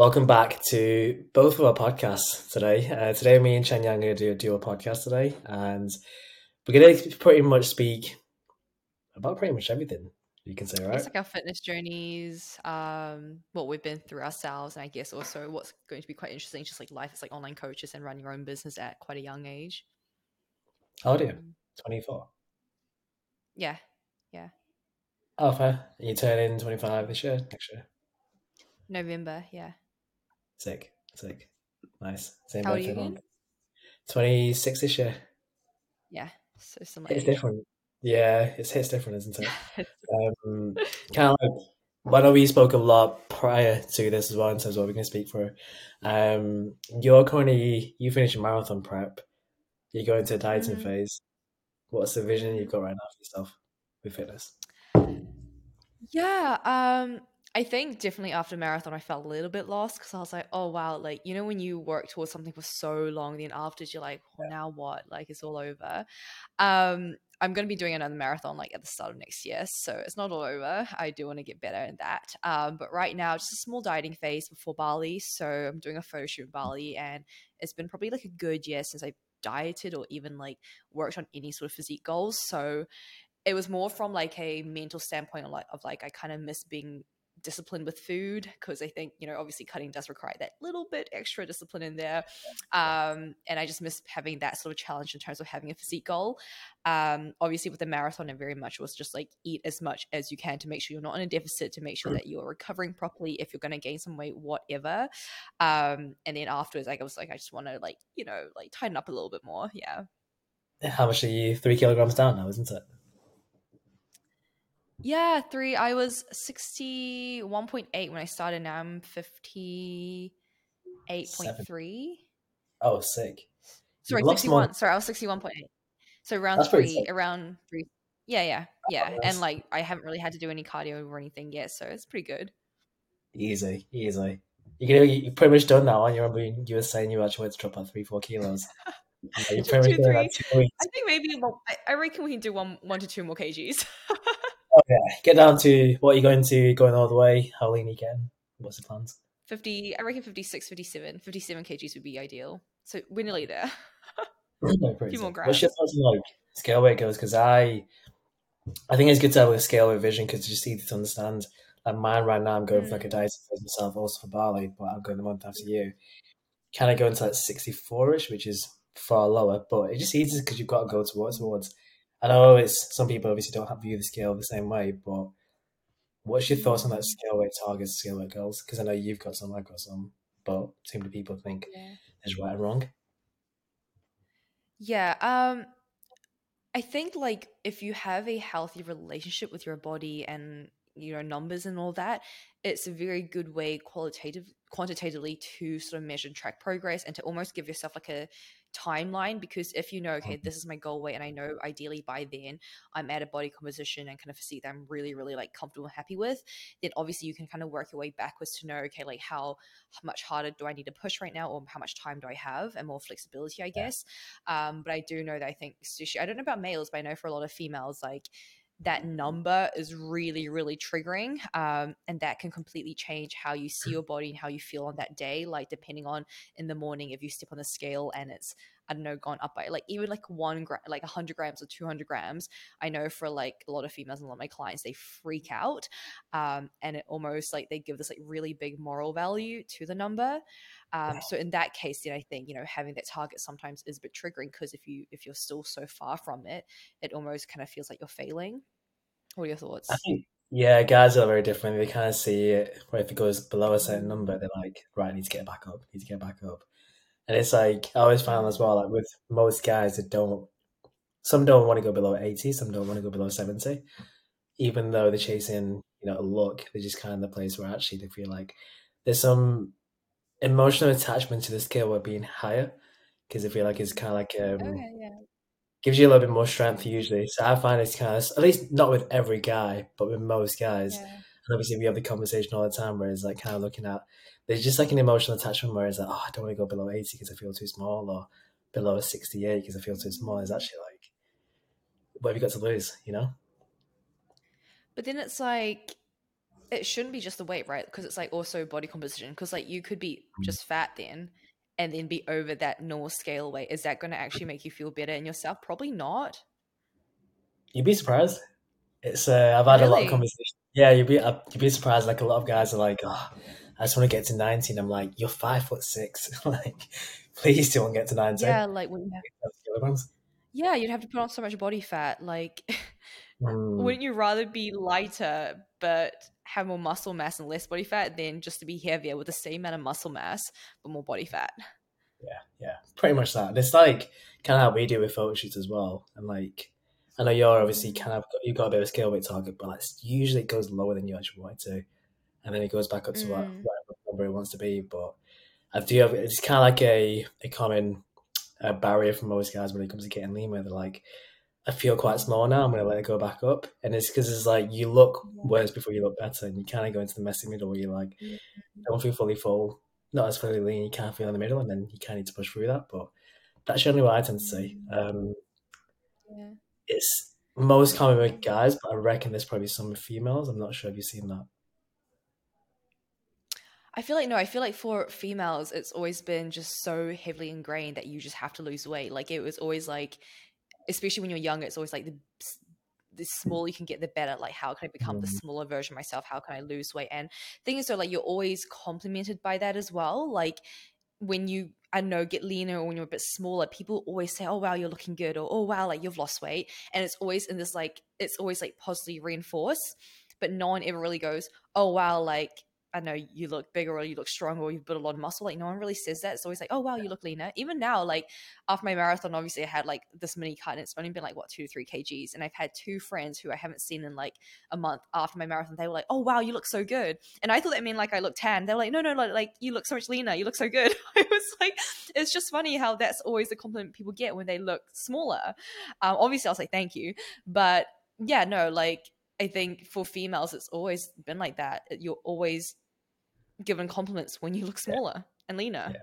Welcome back to both of our podcasts today. Today, me and Chenyang are going to do a dual podcast today, and we're going to pretty much speak about pretty much everything you can say, right? It's like our fitness journeys, what we've been through ourselves, and I guess also what's going to be quite interesting, just like life as like online coaches and running your own business at quite a young age. How old are you? 24? Yeah. Oh, fair. You turn in 25 this year, next year? November, yeah. Sick. Nice. Same birthday. How old are you? 26 this year. Yeah, so similar. It's different. Yeah, it's different, isn't it? Kind of like, I know we spoke a lot prior to this as well in terms of what we can speak for. You finished your marathon prep. You go into a dieting phase. What's the vision you've got right now for yourself with fitness? Yeah, I think definitely after marathon, I felt a little bit lost because I was like, oh, wow. Like, you know, when you work towards something for so long, then after you're like, well, now what? Like, it's all over. I'm going to be doing another marathon like at the start of next year. So it's not all over. I do want to get better at that. But right now, just a small dieting phase before Bali. So I'm doing a photo shoot in Bali, and it's been probably like a good year since I dieted or even like worked on any sort of physique goals. So it was more from like a mental standpoint of like I kind of miss being disciplined with food, because I think, you know, obviously cutting does require that little bit extra discipline in there, and I just miss having that sort of challenge in terms of having a physique goal. Obviously with the marathon, it very much was just like eat as much as you can to make sure you're not in a deficit, to make sure that you're recovering properly if you're going to gain some weight, whatever, and then afterwards, like, I was like, I just want to, like, you know, like tighten up a little bit more. Yeah. How much are you? 3 kilograms down now, isn't it? Yeah, 3. I was 61.8 when I started. Now I'm 58.3. Oh, sick. Sorry, 61. More. Sorry, I was 61.8. So around that's 3. Around 3. Yeah. Oh, nice. And like, I haven't really had to do any cardio or anything yet, so it's pretty good. Easy. You're pretty much done now. I remember you were saying you actually had to drop out 3-4 kilos. Yeah, 2-3. I think maybe I reckon we can do 1 to 2 more kgs. Oh yeah, get down to what you're going all the way, how lean you can. What's the plans? 50, I reckon 56, 57. 57 kgs would be ideal. So we're nearly there. A few more grams. What's your thoughts on like scale where it goes? Because I think it's good to have a scale where vision, because you just need to understand. Like mine right now, I'm going for like a diet for myself, also for Bali, but I'm going the month after you. Kind of go into like 64ish, which is far lower, but it just eases because you've got to go towards. I know it's some people obviously don't view the scale the same way, but what's your thoughts on that scale weight targets, scale weight goals? Because I know you've got some, I've got some, but seem to people think there's right and wrong. Yeah, I think like if you have a healthy relationship with your body and, you know, numbers and all that, it's a very good way quantitatively to sort of measure and track progress, and to almost give yourself like a timeline, because if you know, okay, this is my goal weight, and I know ideally by then I'm at a body composition and kind of physique that I'm really, really like comfortable and happy with, then obviously you can kind of work your way backwards to know, okay, like how much harder do I need to push right now, or how much time do I have, and more flexibility, I guess. But I do know that I think, especially, I don't know about males, but I know for a lot of females, like that number is really, really triggering. And that can completely change how you see your body and how you feel on that day. Like depending on in the morning, if you step on the scale and it's, I don't know, gone up by like even like 1 gram, like 100 grams or 200 grams. I know for like a lot of females and a lot of my clients, they freak out. And it almost like they give this like really big moral value to the number. So in that case, then I think, you know, having that target sometimes is a bit triggering, because if you're still so far from it, it almost kind of feels like you're failing. What are your thoughts? I think, yeah, guys are very different. They kind of see it where if it goes below a certain number, they're like, right, I need to get back up, And it's like, I always found as well, like with most guys that some don't want to go below 80, some don't want to go below 70, even though they're chasing, you know, a look. They're just kind of the place where actually they feel like there's some emotional attachment to the scale of being higher, because I feel like it's kind of like gives you a little bit more strength usually. So I find it's kind of, at least not with every guy, but with most guys. Yeah. And obviously we have the conversation all the time where it's like kind of looking at, there's just like an emotional attachment where it's like, oh, I don't want to go below 80 because I feel too small, or below 68 because I feel too small. It's actually like, what have you got to lose, you know? But then it's like, it shouldn't be just the weight, right? Because it's like also body composition, because like you could be just fat then and then be over that normal scale weight. Is that going to actually make you feel better in yourself? Probably not. You'd be surprised. It's I've had a lot of conversations. Yeah, you'd be surprised. Like a lot of guys are like, oh, I just want to get to 19. I'm like, you're 5'6". Like, please don't get to 19. Yeah, like wouldn't you have... Yeah, you'd have to put on so much body fat. Like, wouldn't you rather be lighter but have more muscle mass and less body fat than just to be heavier with the same amount of muscle mass but more body fat? Yeah, pretty much that. And it's like kind of how we do with photo shoots as well. And like, I know you're obviously kind of, you've got a bit of a scale weight target, but like usually it goes lower than you actually want it to. And then it goes back up to whatever number it wants to be. But I do have, it's kind of like a common barrier from most guys when it comes to getting lean, where they're like, I feel quite small now, I'm going to let it go back up. And it's because it's like, you look worse before you look better. And you kind of go into the messy middle where you're like, don't feel fully full, not as fully lean, you can't feel in the middle. And then you kind of need to push through that. But that's generally what I tend to see. It's most common with guys, but I reckon there's probably some with females. I'm not sure if you've seen that. I feel like for females, it's always been just so heavily ingrained that you just have to lose weight. Like it was always like, especially when you're younger, it's always like the smaller you can get, the better. Like, how can I become the smaller version of myself? How can I lose weight? And things so like you're always complimented by that as well. Like when you, I know, get leaner or when you're a bit smaller, people always say, oh, wow, you're looking good. Or, oh, wow, like you've lost weight. And it's always in this, like, it's always like positively reinforced, but no one ever really goes, oh, wow, like, I know you look bigger or you look stronger or you've put a lot of muscle. Like no one really says that. It's always like, oh, wow, you look leaner. Even now, like after my marathon, obviously I had like this mini cut and it's only been like what, 2 to 3 kgs. And I've had 2 friends who I haven't seen in like a month after my marathon. They were like, oh, wow, you look so good. And I thought that meant like I look tan. They were like, no, like you look so much leaner. You look so good. I was like, it's just funny how that's always the compliment people get when they look smaller. Obviously I was like, thank you. But yeah, no, like I think for females, it's always been like that. You're always given compliments when you look smaller and leaner.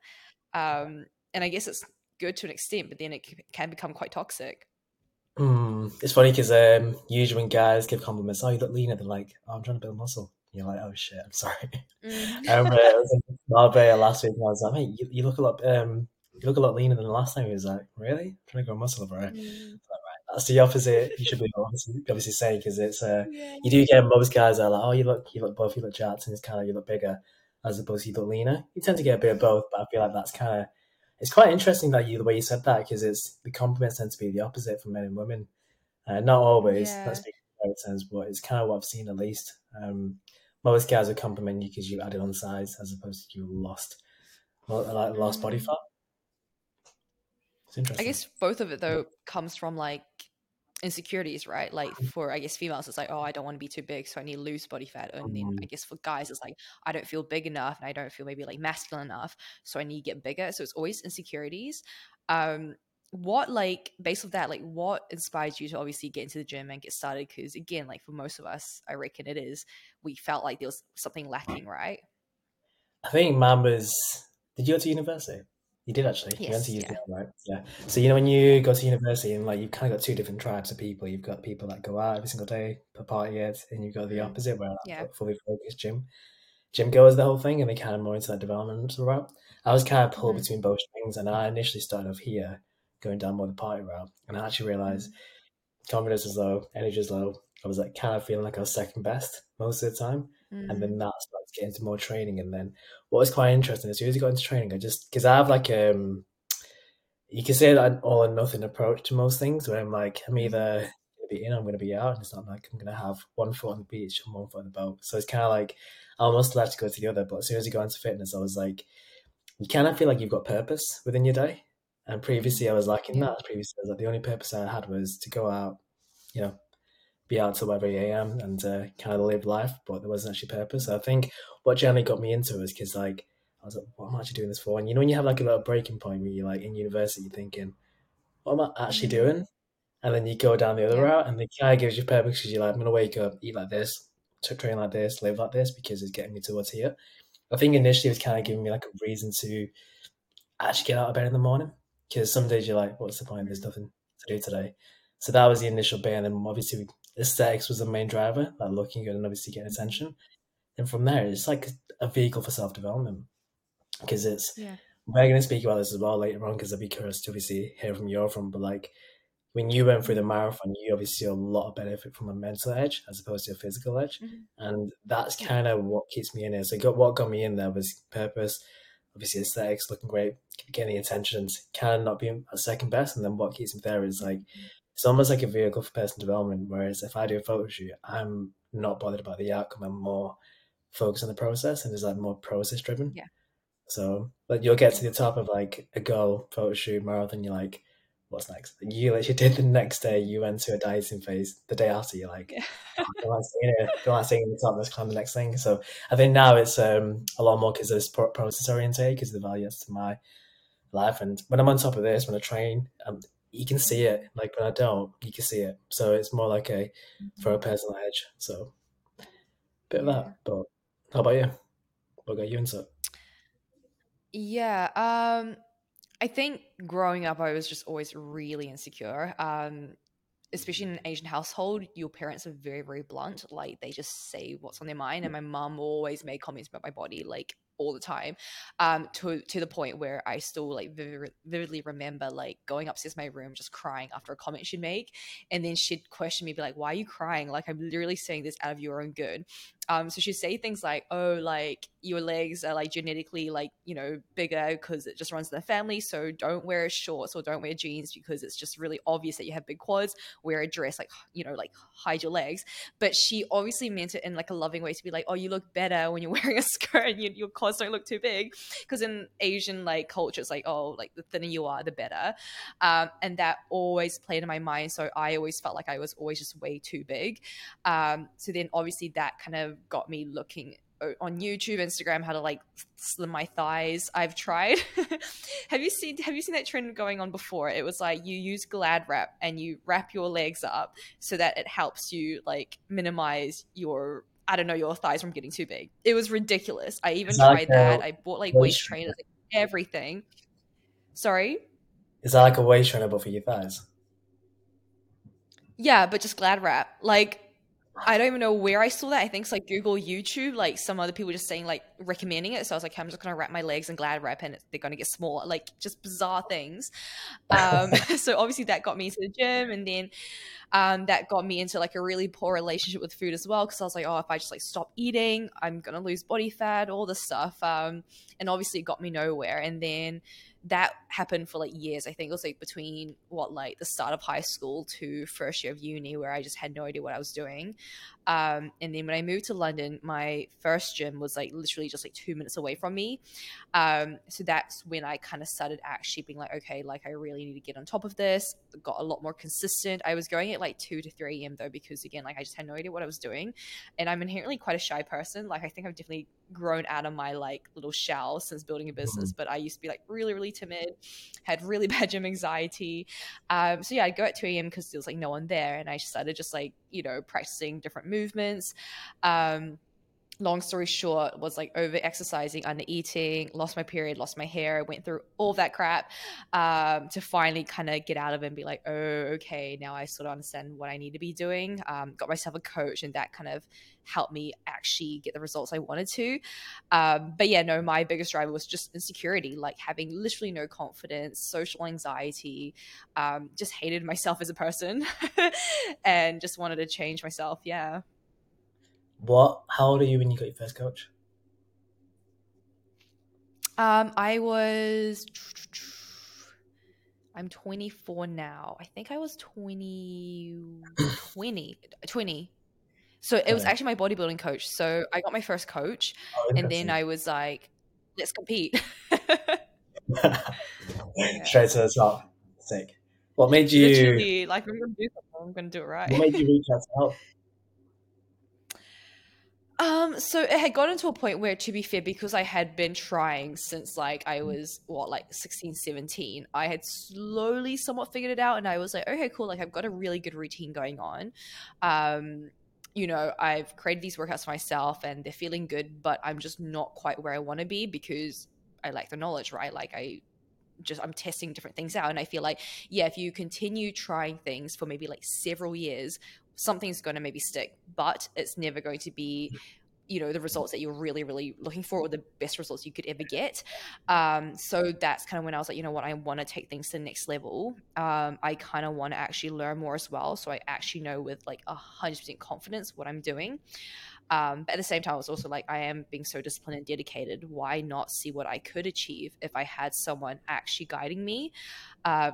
Yeah. And I guess it's good to an extent, but then it can become quite toxic. It's funny because usually when guys give compliments, oh, you look leaner, they're like, oh, I'm trying to build muscle. And you're like, oh, shit, I'm sorry. I remember I was in Marbella last week and I was like, mate, you look a lot leaner than the last time. He was like, really? I'm trying to grow muscle, bro. That's the opposite. You should be obviously saying, because it's you do get most guys are like, oh, you look buff, you look jacked, and it's kind of you look bigger as opposed to you look leaner. You tend to get a bit of both, but I feel like that's kind of, it's quite interesting that the way you said that, because it's the compliments tend to be the opposite for men and women. Not always. Yeah. That's in terms, but it's kind of what I've seen at least. Most guys are complimenting you because you added on size as opposed to you lost body fat. I guess both of it though comes from like insecurities, right? Like for, I guess, females, it's like, oh, I don't want to be too big, so I need to lose body fat. And then I guess for guys, it's like, I don't feel big enough and I don't feel maybe like masculine enough, so I need to get bigger. So it's always insecurities. What, like, based on that, like what inspired you to obviously get into the gym and get started? Because again, like for most of us, I reckon it is, we felt like there was something lacking, right? I think mine was, did you go to university? You did actually. Yes, you went to UCL, right? Yeah. So, you know, when you go to university and like you've kind of got 2 different tribes of people, you've got people that go out every single day, party at, and you've got the opposite where like, fully focused gym goers, the whole thing, and they kind of more into that development route. I was kind of pulled between both things, and I initially started off here going down more the party route, and I actually realized confidence is low, energy is low. I was like kind of feeling like I was second best most of the time. And then that started to get into more training. And then what was quite interesting, as soon as I got into training, I just, because I have like, you can say that an all or nothing approach to most things, where I'm like, I'm either going to be in, I'm going to be out. And it's not like I'm going to have 1 foot on the beach and 1 foot on the boat. So it's kind of like, I almost like to go to the other. But as soon as I got into fitness, I was like, you kind of feel like you've got purpose within your day. And previously I was lacking that. Previously I was like, the only purpose I had was to go out, you know, be out till whatever I am and kind of live life, but there wasn't actually purpose. So I think what generally got me into it was because like I was like, what am I actually doing this for? And you know when you have like a little breaking point where you're like in university, you're thinking, what am I actually doing? And then you go down the other route, and the guy gives you purpose because you're like, I'm gonna wake up, eat like this, train like this, live like this, because it's getting me towards here. I think initially it was kind of giving me like a reason to actually get out of bed in the morning, because some days you're like, what's the point? There's nothing to do today. So that was the initial bit, and then obviously aesthetics was the main driver, like looking good and obviously getting attention. And from there, it's like a vehicle for self-development, because it's, we're going to speak about this as well later on, because I'd be curious to obviously hear from you but like when you went through the marathon, you obviously see a lot of benefit from a mental edge as opposed to a physical edge. And that's kind of what keeps me in it. So what got me in there was purpose, obviously aesthetics, looking great, getting the attention, can not be a second best. And then what keeps me there is like, it's almost like a vehicle for personal development. Whereas if I do a photo shoot, I'm not bothered about the outcome. I'm more focused on the process, and it's like more process driven. So like you'll get to the top of like a goal, photo shoot, marathon, you're like, what's next? You literally did the next day, you went to a dieting phase. The day after, you're like, the last thing the top, let's climb the next thing. So I think now it's a lot more because it's process oriented, because of the value to my life. And when I'm on top of this, when I train, you can see it. Like when I don't, you can see it. So it's more like a for a personal edge. So a bit of that. But how about you? What got you into it? I think growing up, I was just always really insecure, especially in an Asian household. Your parents are very, very blunt. Like they just say what's on their mind. And my mom always made comments about my body, like all the time, to the point where I still like vividly remember like going upstairs to my room, just crying after a comment she'd make. And then she'd question me, be like, why are you crying? Like, I'm literally saying this out of your own good. So she'd say things like, oh, like your legs are like genetically like, you know, bigger because it just runs in the family. So don't wear shorts or don't wear jeans because it's just really obvious that you have big quads. Wear a dress, like, you know, like hide your legs. But she obviously meant it in like a loving way to be like, oh, you look better when you're wearing a skirt and your quads don't look too big. Because in Asian like culture, it's like, oh, like the thinner you are, the better. And that always played in my mind. So I always felt like I was always just way too big. So then obviously that kind of got me looking on YouTube, Instagram, how to like slim my thighs. I've tried. Have you seen that trend going on before? It was like you use Glad wrap and you wrap your legs up so that it helps you like minimize your, I don't know, your thighs from getting too big. It was ridiculous. I even tried that. I bought like waist trainers, like, everything. Sorry? Is that like a waist trainer but for your thighs? Yeah, but just Glad wrap. Like, I don't even know where I saw that. I think it's like Google, YouTube, like some other people just saying like recommending it. So I was like, I'm just going to wrap my legs in Glad wrap and they're going to get smaller, like just bizarre things. So obviously that got me into the gym, and then that got me into like a really poor relationship with food as well. Cause I was like, oh, if I just like stop eating, I'm going to lose body fat, all this stuff. And obviously it got me nowhere. And then that happened for like years. I think it was like between the start of high school to first year of uni, where I just had no idea what I was doing. And then when I moved to London, my first gym was like literally just like 2 minutes away from me. So that's when I kind of started actually being like, okay, like I really need to get on top of this. Got a lot more consistent. I was going at like 2 to 3 a.m. though, because again, like I just had no idea what I was doing. And I'm inherently quite a shy person. Like I think I've definitely grown out of my like little shell since building a business, but I used to be like really, really timid, had really bad gym anxiety. So yeah, I'd go at 2 a.m. because there was like no one there, and I started just like, you know, practicing different movements. Long story short, was like over exercising, under eating, lost my period, lost my hair, went through all that crap to finally kind of get out of it and be like, oh, okay, now I sort of understand what I need to be doing. Got myself a coach, and that kind of helped me actually get the results I wanted to. But yeah, no, my biggest driver was just insecurity, like having literally no confidence, social anxiety, just hated myself as a person and just wanted to change myself. Yeah. How old are you when you got your first coach? I'm 24 now. I think I was 20. So it was actually my bodybuilding coach. So I got my first coach, and then I was like, let's compete. Straight to the top. Sick. What made you... Literally, like, I'm going to do something. I'm going to do it right. What made you reach out to help? So it had gotten to a point where, to be fair, because I had been trying since like I was 16, 17, I had slowly somewhat figured it out, and I was like, okay, cool. Like I've got a really good routine going on. You know, I've created these workouts for myself and they're feeling good, but I'm just not quite where I want to be because I lack the knowledge, right? Like I'm testing different things out. And I feel like, yeah, if you continue trying things for maybe like several years, something's going to maybe stick, but it's never going to be you know, the results that you're really, really looking for, or the best results you could ever get. So that's kind of when I was like, you know what, I want to take things to the next level. I kind of want to actually learn more as well. So I actually know with like 100% confidence what I'm doing. But at the same time, I was also like, I am being so disciplined and dedicated. Why not see what I could achieve if I had someone actually guiding me?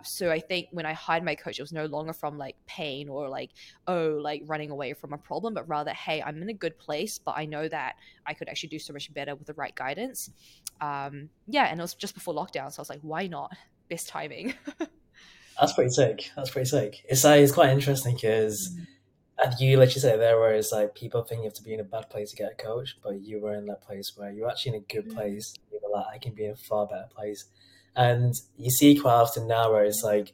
So I think when I hired my coach, it was no longer from like pain or like, oh, like running away from a problem, but rather, hey, I'm in a good place, but I know that I could actually do so much better with the right guidance. And it was just before lockdown. So I was like, why not? Best timing. That's pretty sick. It's quite interesting because... Mm-hmm. And you literally say there where it's like people think you have to be in a bad place to get a coach, but you were in that place where you're actually in a good place. You were like, I can be in a far better place. And you see quite often now where it's like,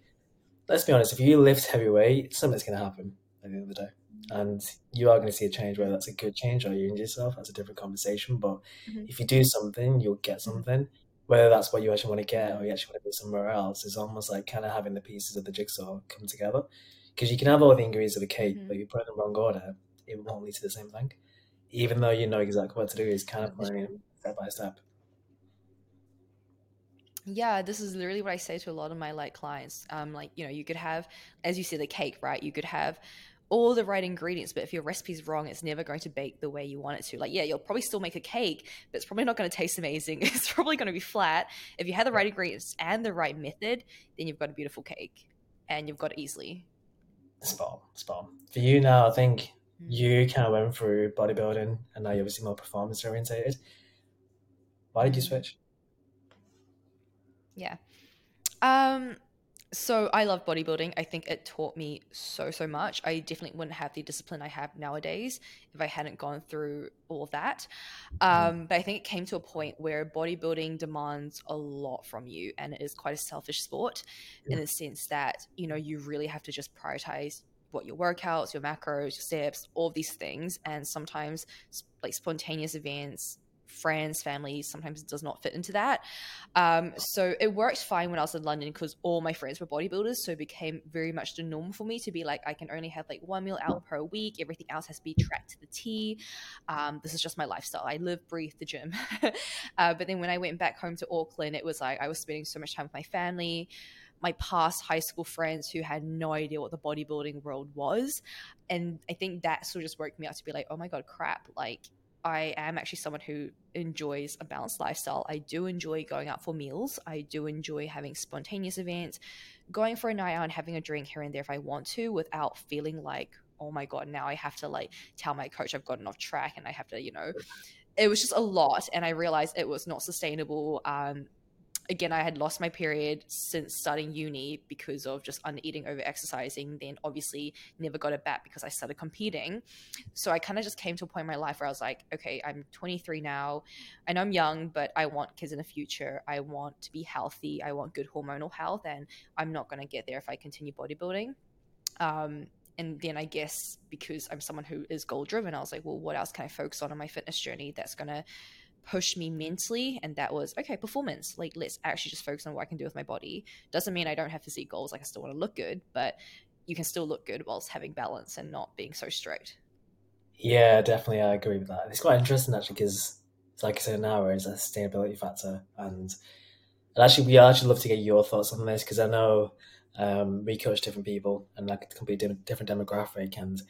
let's be honest, if you lift heavy weight, something's going to happen at the end of the day. And you are going to see a change, whether that's a good change or you injure yourself, that's a different conversation. But if you do something, you'll get something. Whether that's what you actually want to get or you actually want to be somewhere else, it's almost like kind of having the pieces of the jigsaw come together. Because you can have all the ingredients of the cake, but if you put it in the wrong order, it won't lead to the same thing. Even though you know exactly what to do, it's kind of planning step by step. Yeah, this is literally what I say to a lot of my like clients. Like, you know, you could have, as you said, the cake, right? You could have all the right ingredients, but if your recipe's wrong, it's never going to bake the way you want it to. Like, yeah, you'll probably still make a cake, but it's probably not going to taste amazing. It's probably going to be flat. If you had the right ingredients and the right method, then you've got a beautiful cake and you've got it easily. Spot on. For you now, I think you kind of went through bodybuilding and now you're obviously more performance orientated. Why did you switch? Yeah. So I love bodybuilding. I think it taught me so much. I definitely wouldn't have the discipline I have nowadays if I hadn't gone through all of that. But I think it came to a point where bodybuilding demands a lot from you, and it is quite a selfish sport in the sense that, you know, you really have to just prioritize what your workouts, your macros, your steps, all these things. And sometimes like spontaneous events, friends, family, sometimes it does not fit into that. So it worked fine when I was in London because all my friends were bodybuilders. So it became very much the norm for me to be like, I can only have like one meal out per week. Everything else has to be tracked to the T. This is just my lifestyle. I live, breathe the gym. But then when I went back home to Auckland, it was like I was spending so much time with my family, my past high school friends who had no idea what the bodybuilding world was. And I think that sort of just worked me out to be like, oh my God, crap. Like, I am actually someone who enjoys a balanced lifestyle. I do enjoy going out for meals. I do enjoy having spontaneous events, going for a night out and having a drink here and there if I want to without feeling like, oh my God, now I have to like tell my coach I've gotten off track and I have to, you know, it was just a lot. And I realized it was not sustainable. Again, I had lost my period since starting uni because of just under-eating, over-exercising, then obviously never got it back because I started competing. So I kind of just came to a point in my life where I was like, okay, I'm 23 now. I know I'm young, but I want kids in the future. I want to be healthy. I want good hormonal health, and I'm not going to get there if I continue bodybuilding. And then I guess because I'm someone who is goal-driven, I was like, well, what else can I focus on my fitness journey that's going to pushed me mentally? And that was, okay, performance. Like, let's actually just focus on what I can do with my body. Doesn't mean I don't have physique goals. Like, I still want to look good, but you can still look good whilst having balance and not being so strict. Yeah, definitely. I agree with that. It's quite interesting actually, because it's like I said, now it's a sustainability factor. And actually, I'd love to get your thoughts on this, because I know we coach different people and like a completely different demographic, and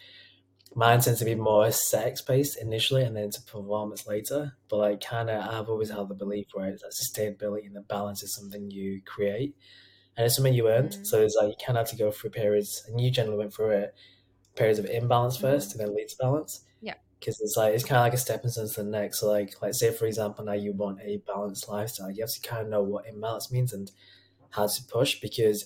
mine tends to be more sex-based initially and then to performance later. But like kind of I've always had the belief where it's like sustainability and the balance is something you create and it's something you earned. So it's like you kind of have to go through periods, and you generally went through it, periods of imbalance first and then lead to balance. Yeah. Because it's like it's kind of like a stepping stone to the next. So like say, for example, now you want a balanced lifestyle. You have to kind of know what imbalance means and how to push, because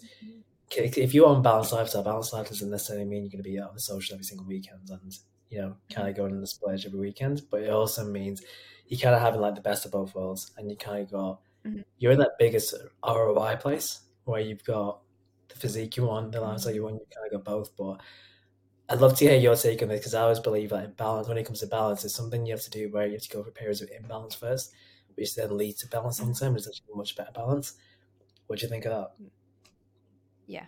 if you're on balanced lifestyle doesn't necessarily mean you're going to be out on the social every single weekend and, you know, kind of going on the splurge every weekend. But it also means you're kind of having like the best of both worlds, and you kind of got, you're in that biggest ROI place where you've got the physique you want, the lifestyle you want, you kind of got both. But I'd love to hear your take on this, because I always believe that balance, when it comes to balance, is something you have to do where you have to go for periods of imbalance first, which then leads to balance long term. It's actually a much better balance. What do you think of that? Yeah,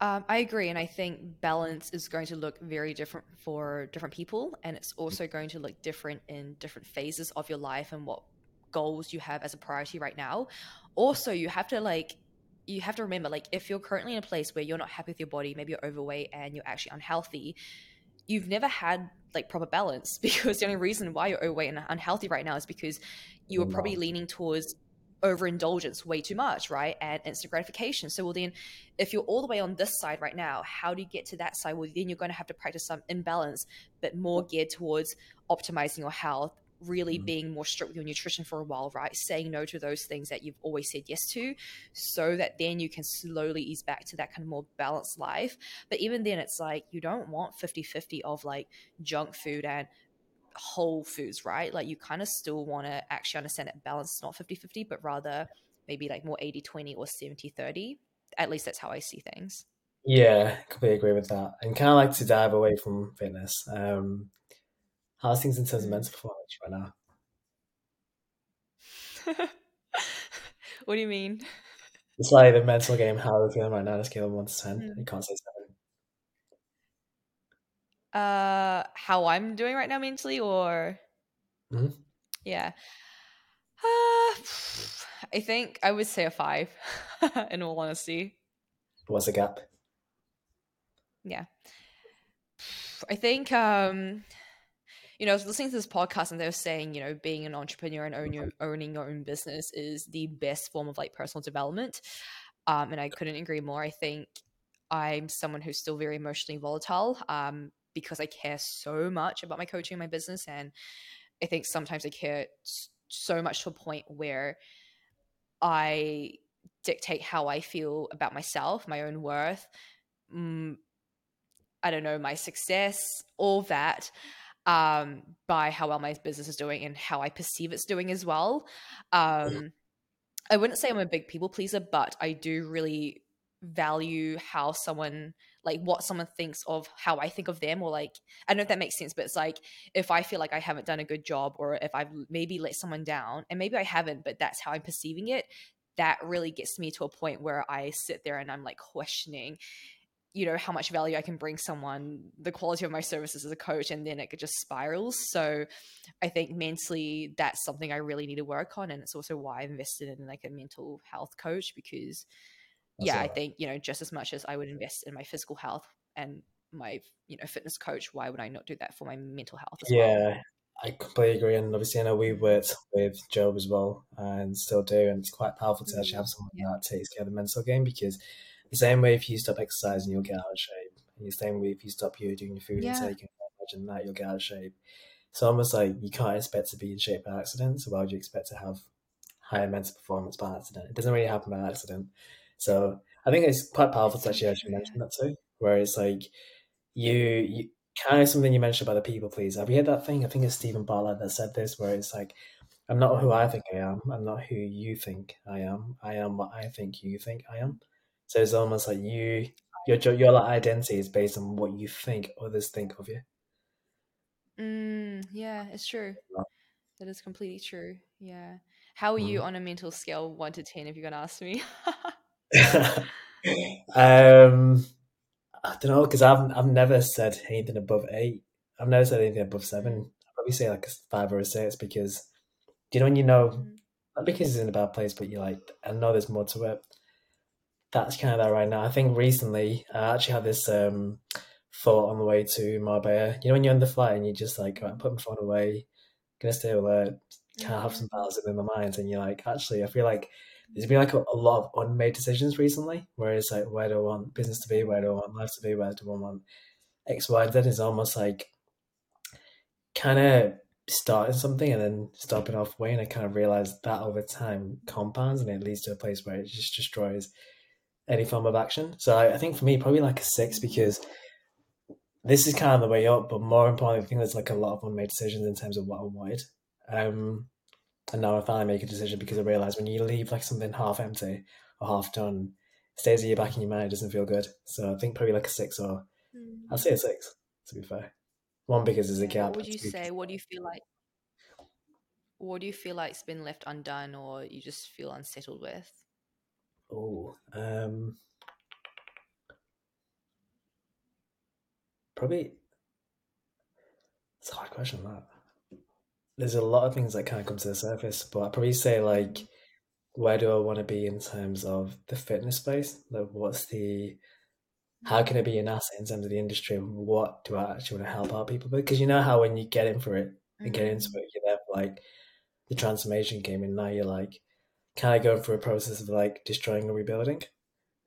I agree. And I think balance is going to look very different for different people. And it's also going to look different in different phases of your life and what goals you have as a priority right now. Also, you have to remember, like, if you're currently in a place where you're not happy with your body, maybe you're overweight and you're actually unhealthy, you've never had like proper balance, because the only reason why you're overweight and unhealthy right now is because you were probably leaning towards overindulgence way too much, right? And instant gratification. So, well, then if you're all the way on this side right now, how do you get to that side? Well, then you're going to have to practice some imbalance, but more geared towards optimizing your health, really being more strict with your nutrition for a while, right? Saying no to those things that you've always said yes to, so that then you can slowly ease back to that kind of more balanced life. But even then, it's like, you don't want 50-50 of like junk food and whole foods, right? Like, you kind of still want to actually understand that balance is not 50-50, but rather maybe like more 80-20 or 70-30. At least that's how I see things. Yeah, completely agree with that. And kind of like to dive away from fitness. How's things in terms of mental performance right now? What do you mean? It's like the mental game. How are we feeling right now on a scale of 1 to 10? You can't say 7. How I'm doing right now mentally, or yeah, I think I would say a 5 in all honesty. What's the gap? Yeah, I think you know, I was listening to this podcast and they were saying, you know, being an entrepreneur and owning your own business is the best form of like personal development. And I couldn't agree more. I think I'm someone who's still very emotionally volatile because I care so much about my coaching and my business. And I think sometimes I care so much to a point where I dictate how I feel about myself, my own worth, I don't know, my success, all that. By how well my business is doing and how I perceive it's doing as well. I wouldn't say I'm a big people pleaser, but I do really value how someone, like what someone thinks of how I think of them, or like, I don't know if that makes sense, but it's like, if I feel like I haven't done a good job, or if I've maybe let someone down, and maybe I haven't, but that's how I'm perceiving it, that really gets me to a point where I sit there and I'm like questioning, you know, how much value I can bring someone, the quality of my services as a coach, and then it could just spirals. So I think mentally that's something I really need to work on. And it's also why I invested in like a mental health coach, because I think, you know, just as much as I would invest in my physical health and my, you know, fitness coach, why would I not do that for my mental health as well? Yeah, I completely agree. And obviously I know we worked with Job as well and still do. And it's quite powerful to actually have someone that takes care of the mental game, because the same way if you stop exercising, you'll get out of shape. And the same way if you stop doing your food intake and imagine that, you'll get out of shape. It's almost like you can't expect to be in shape by accident. So why would you expect to have higher mental performance by accident? It doesn't really happen by accident. So I think it's quite powerful to actually mention that too, where it's like you kind of something you mentioned about the people pleaser. Have you heard that thing? I think it's Stephen Bartlett that said this, where it's like, I'm not who I think I am. I'm not who you think I am. I am what I think you think I am. So it's almost like your identity is based on what you think others think of you. Yeah, it's true. That is completely true. Yeah. How are you on a mental scale, 1 to 10, if you're going to ask me? I don't know, because I've never said anything above 8. I've never said anything above 7. I'd probably say like a 5 or a 6, because you know when you know, not because it's in a bad place, but you're like, I know there's more to it. That's kind of that right now. I think recently I actually had this thought on the way to Marbella. You know when you're on the flight and you're just like, right, I'm putting my phone away, gonna stay alert, can't have some battles within my mind, and you're like, actually I feel like there's been like a lot of unmade decisions recently, where it's like, where do I want business to be, where do I want life to be, where do I want X, Y, Z? Is almost like kind of starting something and then stopping off way, and I kind of realised that over time compounds and it leads to a place where it just destroys any form of action. So I think for me, probably like a 6, because this is kind of the way up, but more importantly, I think there's like a lot of unmade decisions in terms of what I wanted. And now I finally make a decision, because I realise when you leave like something half empty or half done, it stays in your back in your mind, it doesn't feel good. So I think probably like a 6, or I'll say a 6, to be fair. 1 because there's a gap. What would you say? What do you feel like's been left undone, or you just feel unsettled with? Probably, it's a hard question, that. There's a lot of things that kind of come to the surface, but I'd probably say, like, where do I want to be in terms of the fitness space? Like, how can I be an asset in terms of the industry? What do I actually want to help out people with? Because you know how when you get in for it and get into it, you're there for, like, the transformation game, and now you're, like, kind of going through a process of, like, destroying and rebuilding.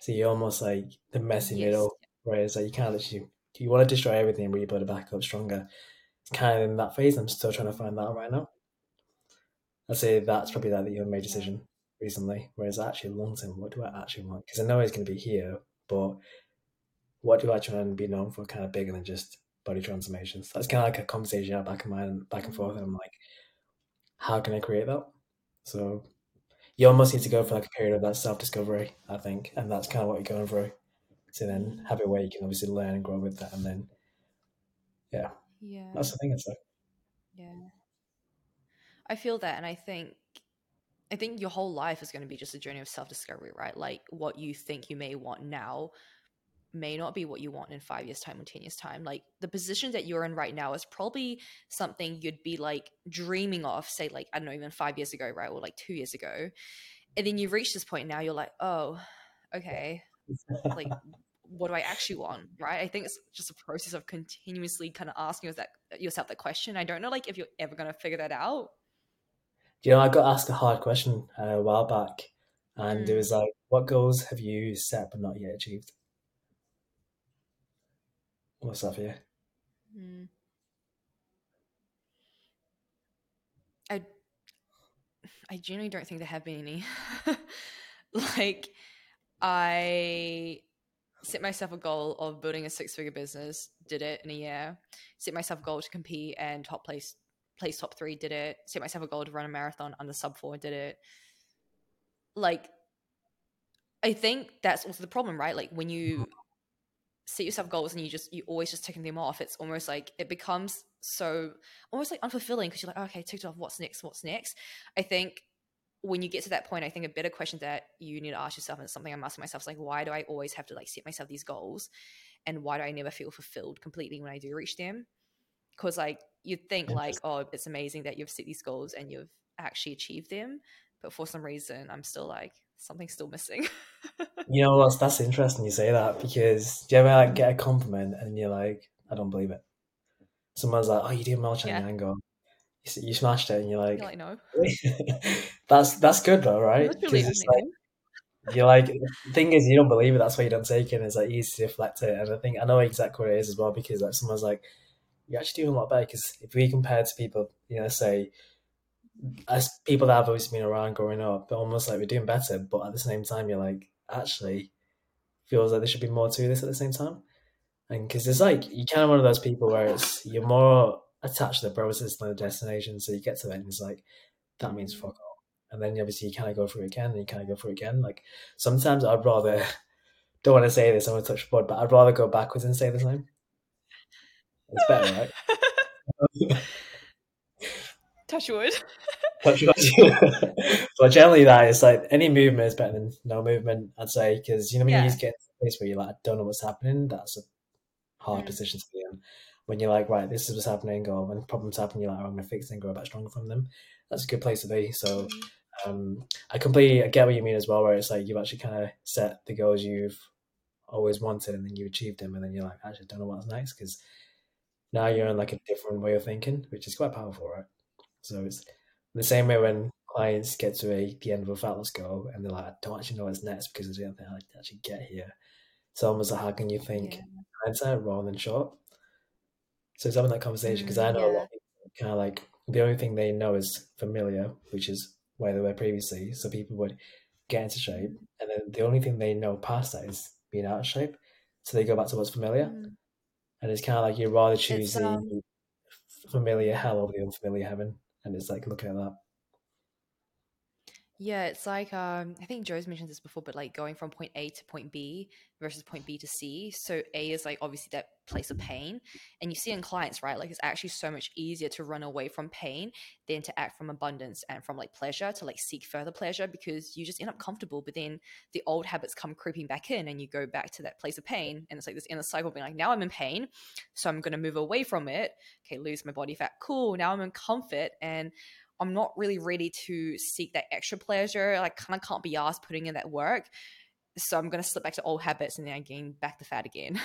So you're almost, like, the messy middle, whereas, like, you can't literally... You want to destroy everything and rebuild it back up stronger. It's kind of in that phase. I'm still trying to find that out right now. I'd say that's probably like the young made decision recently, whereas actually long term, what do I actually want? Because I know it's going to be here, but what do I try and be known for kind of bigger than just body transformations? That's kind of like a conversation out back of mine, back and forth, and I'm like, how can I create that? So you almost need to go for like a period of that self-discovery, I think, and that's kind of what you're going through. So then have it where you can obviously learn and grow with that. And then, that's the thing. It's like, I feel that. And I think your whole life is going to be just a journey of self-discovery, right? Like what you think you may want now may not be what you want in 5 years' time or 10 years' time. Like the position that you're in right now is probably something you'd be like dreaming of, say like, I don't know, even 5 years ago, right? Or like 2 years ago. And then you've reached this point now, you're like, oh, okay. Like what do I actually want, right? I think it's just a process of continuously kind of asking yourself that question. I don't know like if you're ever going to figure that out. You know, I got asked a hard question a while back, and it was like, what goals have you set but not yet achieved? What's that for you? I genuinely don't think there have been any. Like I set myself a goal of building a 6-figure business, did it in a year. Set myself a goal to compete and place top 3, did it. Set myself a goal to run a marathon under sub 4, did it. Like, I think that's also the problem, right? Like when you set yourself goals and you always just ticking them off, it's almost like it becomes so almost like unfulfilling because you're like, okay, ticked off, what's next? I think when you get to that point, I think a better question that you need to ask yourself, and it's something I'm asking myself, is like, why do I always have to like set myself these goals, and why do I never feel fulfilled completely when I do reach them? Because like you'd think like, oh, it's amazing that you've set these goals and you've actually achieved them, but for some reason I'm still like something's still missing. You know what? That's interesting you say that, because do you ever like get a compliment and you're like, I don't believe it. Someone's like, oh, you did well, Chen Yang, you smashed it, and you're like no. that's good though, right? It's like, you're like, the thing is you don't believe it, that's why you don't take it, and it's like easy to deflect it. And I think I know exactly what it is as well, because like someone's like, you're actually doing a lot better, because if we compare to people, you know, say as people that have always been around growing up, they're almost like we're doing better, but at the same time you're like, actually feels like there should be more to this at the same time. And because it's like you're kind of one of those people where it's you're more attached to the process than the destination, so you get to it and it's like that means fuck all. And then obviously you kind of go through it again, and you kind of go through it again. Like sometimes I'd rather, don't want to say this, I want to touch wood, but I'd rather go backwards and say the same. It's better, right? Touch wood. Touch wood. But generally that is like any movement is better than no movement, I'd say, because you know when you just get to a place where you're like, I don't know what's happening, that's a hard position to be in. When you're like, right, this is what's happening, or when problems happen, you're like, oh, I'm going to fix it and grow back stronger from them. That's a good place to be. So I get what you mean as well, where it's like you've actually kind of set the goals you've always wanted and then you achieved them, and then you're like, actually, I don't know what's next, because now you're in like a different way of thinking, which is quite powerful, right? So it's the same way when clients get to the end of a fatless goal and they're like, I don't actually know what's next because I don't think I can actually get here. It's almost like, how can you think hindsight rather than short? So it's having that conversation, because I know a lot of people kind of like the only thing they know is familiar, which is where they were previously. So people would get into shape, and then the only thing they know past that is being out of shape. So they go back to what's familiar, and it's kind of like you rather choose the familiar hell over the unfamiliar heaven. And it's like, look at that. Yeah, it's like I think Joe's mentioned this before, but like going from point A to point B versus point B to C. So A is like obviously that place of pain, and you see in clients, right? Like it's actually so much easier to run away from pain than to act from abundance and from like pleasure to like seek further pleasure, because you just end up comfortable, but then the old habits come creeping back in and you go back to that place of pain, and it's like this inner cycle being like, now I'm in pain, so I'm going to move away from it. Okay, lose my body fat, cool, now I'm in comfort and I'm not really ready to seek that extra pleasure. I kind of can't be asked putting in that work, so I'm going to slip back to old habits and then I gain back the fat again.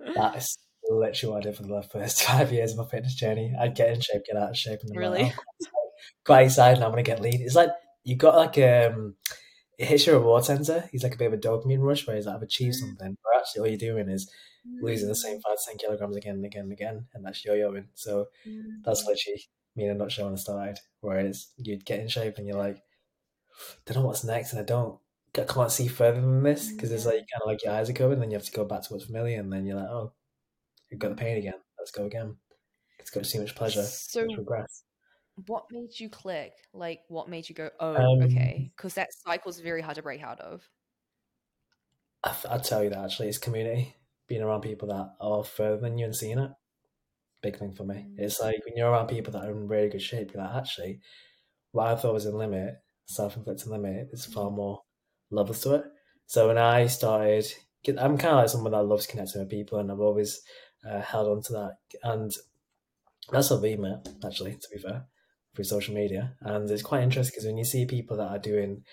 That is literally what I did for the first 5 years of my fitness journey. I'd get in shape, get out of shape, and then really, like, oh, quite excited, and I'm going to get lean. It's like you got like it hits your reward center. It's like a bit of a dopamine rush where it's like, I've achieved something, but actually all you're doing is losing the same 5 to 10 kilograms again and again and again, and that's yo-yoing. So that's literally me in a nutshell when I started. Whereas you'd get in shape and you're like, I don't know what's next, and I can't see further than this, because it's like kind of like your eyes are covered and then you have to go back to what's familiar, and then you're like, oh, you've got the pain again, let's go again, it's got too much pleasure. So what made you click? Like what made you go, oh, okay, because that cycle's very hard to break out of. I'll tell you that actually, it's community, being around people that are further than you and seeing it. Big thing for me. It's like when you're around people that are in really good shape, you're like, actually what I thought was a limit, self-inflicted limit, is far more levels to it. So when I started, I'm kind of like someone that loves connecting with people, and I've always held on to that, and that's how we met actually, to be fair, through social media. And it's quite interesting because when you see people that are doing,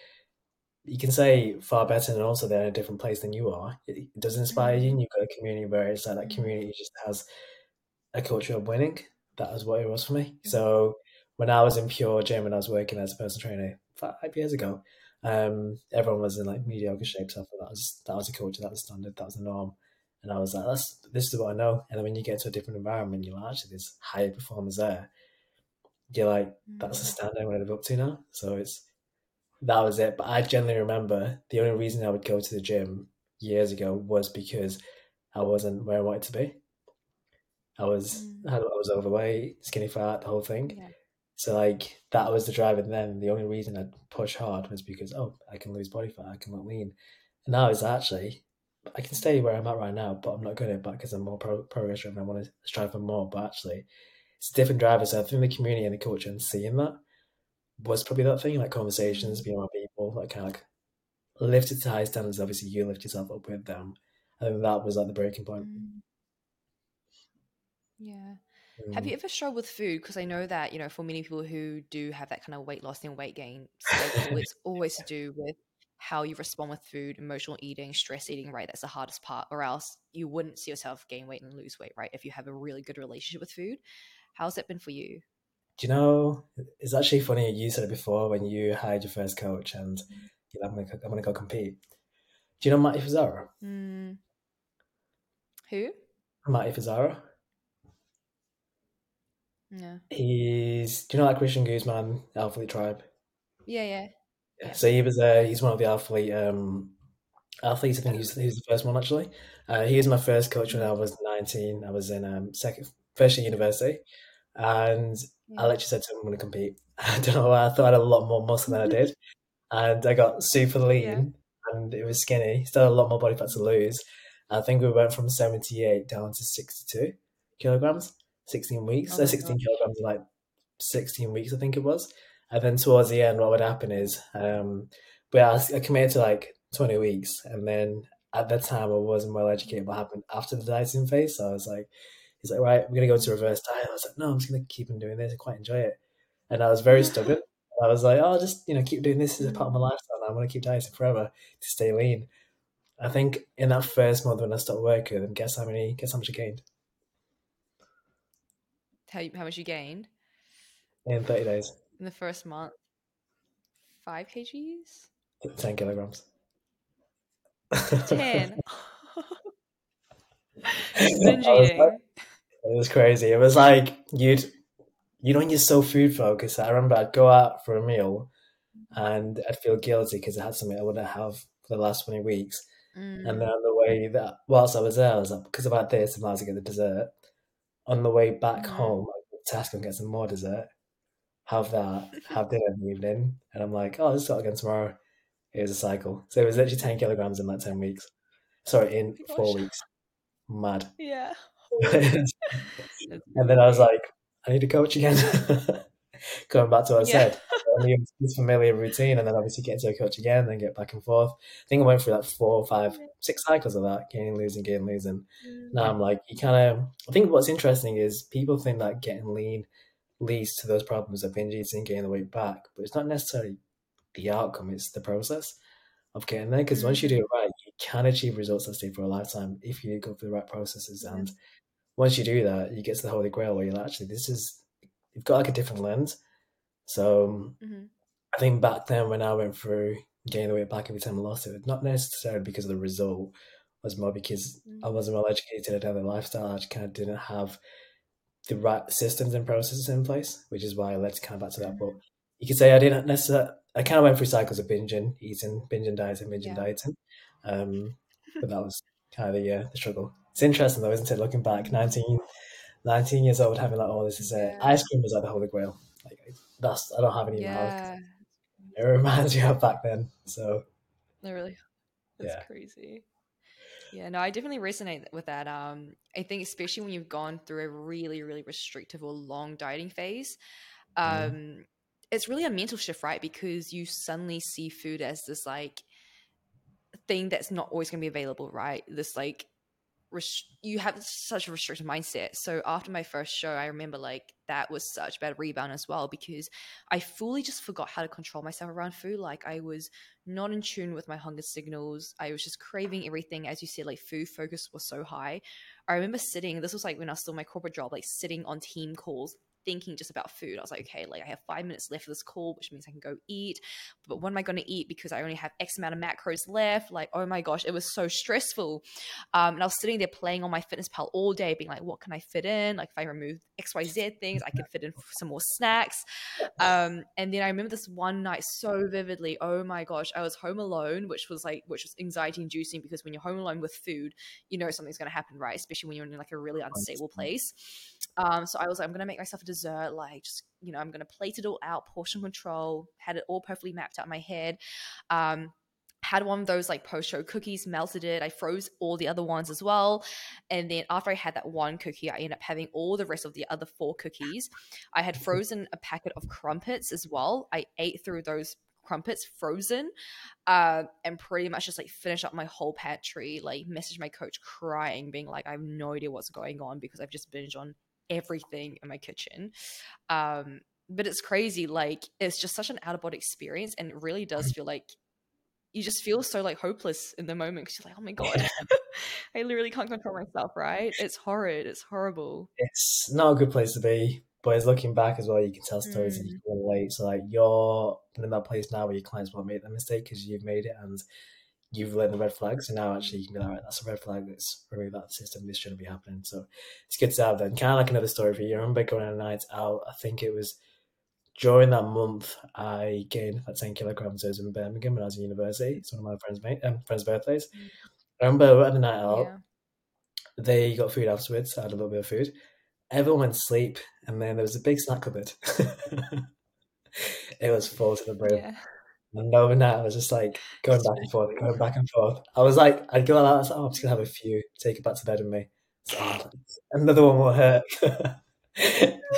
you can say, far better, and also they're in a different place than you are, it does inspire you, and you've got a community where it's like that community just has a culture of winning. That was what it was for me. So when I was in Pure Gym and I was working as a personal trainer 5 years ago, everyone was in like mediocre shape, so I thought that was a culture, that was standard, that was the norm, and I was like, this is what I know. And then when you get to a different environment, you're like, actually there's higher performers there, you're like, that's the standard I want to live up to now. So that was it. But I generally remember the only reason I would go to the gym years ago was because I wasn't where I wanted to be. I was overweight, skinny fat, the whole thing. Yeah. So like that was the drive. And then the only reason I'd push hard was because, oh, I can lose body fat, I can look lean. And now it's actually, I can stay where I'm at right now, but I'm not good at it because I'm more progress driven. I want to strive for more, but actually it's a different driver. So I think the community and the culture and seeing that was probably that thing, like conversations, being around people, like kind of like lifted to high standards. Obviously you lift yourself up with them. And that was like the breaking point. Yeah. Have you ever struggled with food? Because I know that, you know, for many people who do have that kind of weight loss and weight gain schedule, it's always to do with how you respond with food, emotional eating, stress eating, right? That's the hardest part, or else you wouldn't see yourself gain weight and lose weight, right? If you have a really good relationship with food. How's that been for you? Do you know, it's actually funny you said it before when you hired your first coach and you're like, I'm gonna go compete. Do you know Matty Fazzara? Who? Matty Fazzara. Yeah. He's, do you know like Christian Guzman, Alphalete tribe? Yeah. So he was he's one of the Alphalete athletes. I think he was the first one actually. He was my first coach when I was 19. I was in first year university, and I literally said to him, I'm going to compete. I don't know why, I thought I had a lot more muscle than I did, and I got super lean and it was skinny. Still had a lot more body fat to lose. I think we went from 78 down to 62 kilograms. 16 weeks, 16 kilograms in like 16 weeks, I think it was. And then towards the end, what would happen is, I committed to like 20 weeks. And then at that time, I wasn't well educated what happened after the dieting phase. So I was like, he's like, right, we're going to go to reverse diet. I was like, no, I'm just going to keep on doing this. I quite enjoy it. And I was very stubborn. I was like, oh, just, you know, keep doing this as a part of my lifestyle. I'm going to keep dieting forever to stay lean. I think in that first month when I started working with him, guess how much I gained? How much you gained? In 30 days. In the first month? 5 kgs? 10 kilograms. 10? It was crazy. It was like, when you're so food focused, I remember I'd go out for a meal and I'd feel guilty because I had something I wouldn't have for the last 20 weeks. And then on the way that, whilst I was there, I was like, because I've had this, I'm allowed to get the dessert. On the way back home, I got to Tesco and get some more dessert. have dinner in the evening, and I'm like, oh, let's start again tomorrow. It was a cycle. So it was literally 10 kilograms in like 10 weeks. Sorry, in 4 weeks. Mad. Yeah. And then I was like, I need a coach again. Going back to what I said. This familiar routine, and then obviously get into a coach again, then get back and forth. I think I went through like 4, 5, 6 cycles of that, gaining, losing, gaining, losing. Mm. Now I'm like, you kind of, I think what's interesting is people think that getting lean leads to those problems of binge eating, gaining the weight back, but it's not necessarily the outcome, it's the process of getting there, because once you do it right, you can achieve results that stay for a lifetime if you go through the right processes. And once you do that, you get to the holy grail where you're like, actually, this is, you've got like a different lens. So I think back then when I went through gaining the weight back every time I lost it, not necessarily because of the result, it was more because I wasn't well educated, I didn't have the lifestyle, I just kind of didn't have the right systems and processes in place, which is why I led kind of back to that. But you could say I didn't necessarily, I kind of went through cycles of binging, eating, binging, dieting, binging, dieting. But that was kind of the struggle. It's interesting though, isn't it? Looking back, 19 years old, having like, oh, this is it. Ice cream was like the holy grail. Like, that's, I don't have any now. It reminds me of back then. So, no, really, that's crazy. Yeah, no, I definitely resonate with that. I think especially when you've gone through a really, really restrictive or long dieting phase, it's really a mental shift, right? Because you suddenly see food as this like thing that's not always going to be available, right? This like you have such a restricted mindset. So after my first show, I remember like that was such a bad rebound as well, because I fully just forgot how to control myself around food. Like I was not in tune with my hunger signals. I was just craving everything. As you said, like food focus was so high. I remember sitting, this was like when I was still in my corporate job, like sitting on team calls thinking just about food. I was like, okay, like I have 5 minutes left of this call, which means I can go eat, but what am I going to eat because I only have X amount of macros left? Like, oh my gosh, it was so stressful. And I was sitting there playing on my fitness pal all day, being like, what can I fit in? Like if I remove XYZ things, I could fit in some more snacks. And then I remember this one night so vividly, oh my gosh, I was home alone, which was anxiety inducing, because when you're home alone with food, you know something's going to happen, right? Especially when you're in like a really unstable place. So I was like, I'm going to make myself a dessert, like just, you know, I'm going to plate it all out, portion control, had it all perfectly mapped out in my head. Had one of those like post-show cookies, melted it. I froze all the other ones as well. And then after I had that one cookie, I ended up having all the rest of the other 4 cookies. I had frozen a packet of crumpets as well. I ate through those crumpets frozen, and pretty much just like finish up my whole pantry, like message my coach crying, being like, I have no idea what's going on because I've just binged on everything in my kitchen. But it's crazy, like it's just such an out-of-body experience, and it really does feel like you just feel so like hopeless in the moment, because you're like, oh my god, I literally can't control myself, right? It's horrid, it's horrible, it's not a good place to be. But it's looking back as well, you can tell stories and you can relate. So like you're in that place now where your clients won't make that mistake because you've made it and you've learned the red flags. So now actually you can be like, right, that's a red flag, let's remove that system, this shouldn't be happening. So it's good to have that. And kind of like another story for you. I remember going on a night out, I think it was during that month, I gained like 10 kilograms. I was in Birmingham when I was in university. It's one of my friends' birthdays. I remember we had a night out. Yeah. They got food afterwards. I had a little bit of food. Everyone went to sleep, and then there was a big snack cupboard. It was full to the brim. Yeah. And overnight, I was just like going back and forth. I was like, I'd go out, I was like, oh, I'm just going to have a few, take it back to bed with me. So, oh, another one will hurt.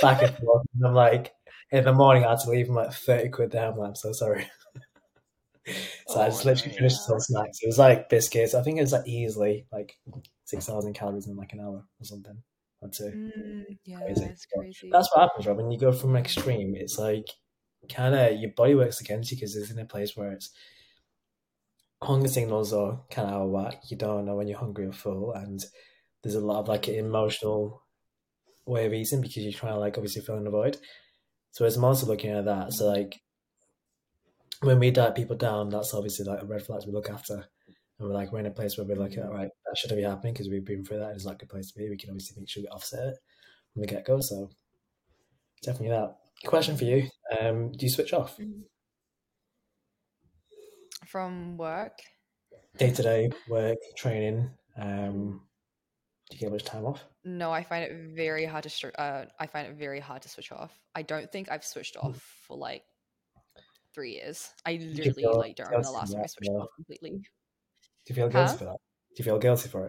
Back and forth. And I'm like, in the morning, I had to leave him like 30 quid there. I'm like, I'm so sorry. So I just literally finished some snacks. It was like biscuits. I think it was like easily like 6,000 calories in like an hour or something. Yeah, crazy. That's crazy. That's what happens, Rob. When you go from extreme, it's like kind of your body works against you because it's in a place where it's hunger signals are kind of out of whack. You don't know when you're hungry or full, and there's a lot of like an emotional way of eating because you're trying to like obviously fill in the void. So it's also looking at that. So like when we diet people down, that's obviously like a red flag we look after. And we're like, we're in a place where we're like, all right, that shouldn't be happening because we've been through that. It's not a good place to be. We can obviously make sure we offset it from the get-go. So definitely that. Question for you. Do you switch off? From work? Day-to-day, work, training, Do you get much time off? No, I find it very hard to. I find it very hard to switch off. I don't think I've switched off for like 3 years. I literally don't remember the last time I switched off completely. Do you feel guilty for that? Do you feel guilty for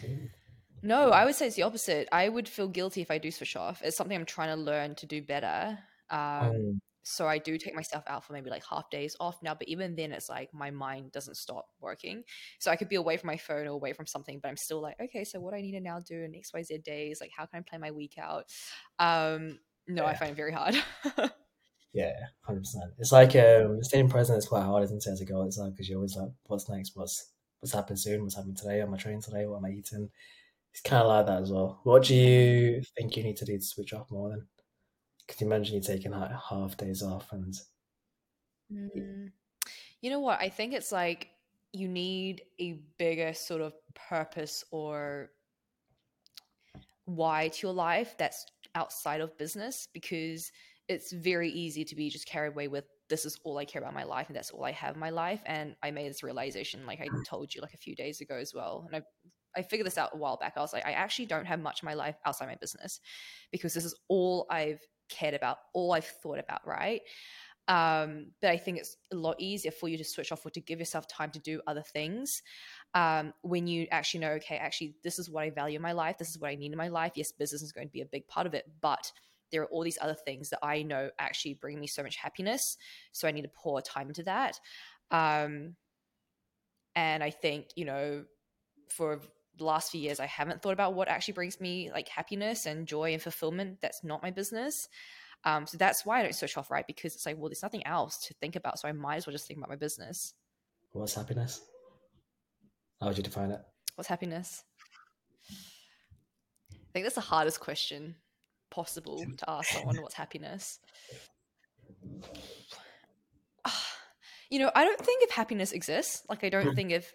it? No, I would say it's the opposite. I would feel guilty if I do switch off. It's something I'm trying to learn to do better. So I do take myself out for maybe like half days off now, but even then it's like my mind doesn't stop working. So I could be away from my phone or away from something, but I'm still like, okay, so what I need to now do in XYZ days, like how can I plan my week out? I find it very hard. Yeah, 100%. It's like staying present is quite hard, isn't it, as a goal? It's like, because you're always like, what's next? What's happened soon? What's happened today? Am I training today? What am I eating? It's kind of like that as well. What do you think you need to do to switch off more then? Because you mentioned you're taking like half days off and... You know what? I think it's like you need a bigger sort of purpose or why to your life that's outside of business, because it's very easy to be just carried away with this is all I care about in my life and that's all I have in my life. And I made this realization, like I told you like a few days ago as well. And I figured this out a while back. I was like, I actually don't have much of my life outside my business because this is all I've cared about, all I've thought about, right? But I think it's a lot easier for you to switch off or to give yourself time to do other things when you actually know, okay, actually, this is what I value in my life. This is what I need in my life. Yes, business is going to be a big part of it, but there are all these other things that I know actually bring me so much happiness. So I need to pour time into that. And I think, you know, for the last few years, I haven't thought about what actually brings me like happiness and joy and fulfillment. That's not my business. So that's why I don't switch off, right? Because it's like, well, there's nothing else to think about. So I might as well just think about my business. What's happiness? How would you define it? What's happiness? I think that's the hardest question possible to ask someone. What's happiness? You know, I don't think if happiness exists, like I don't think if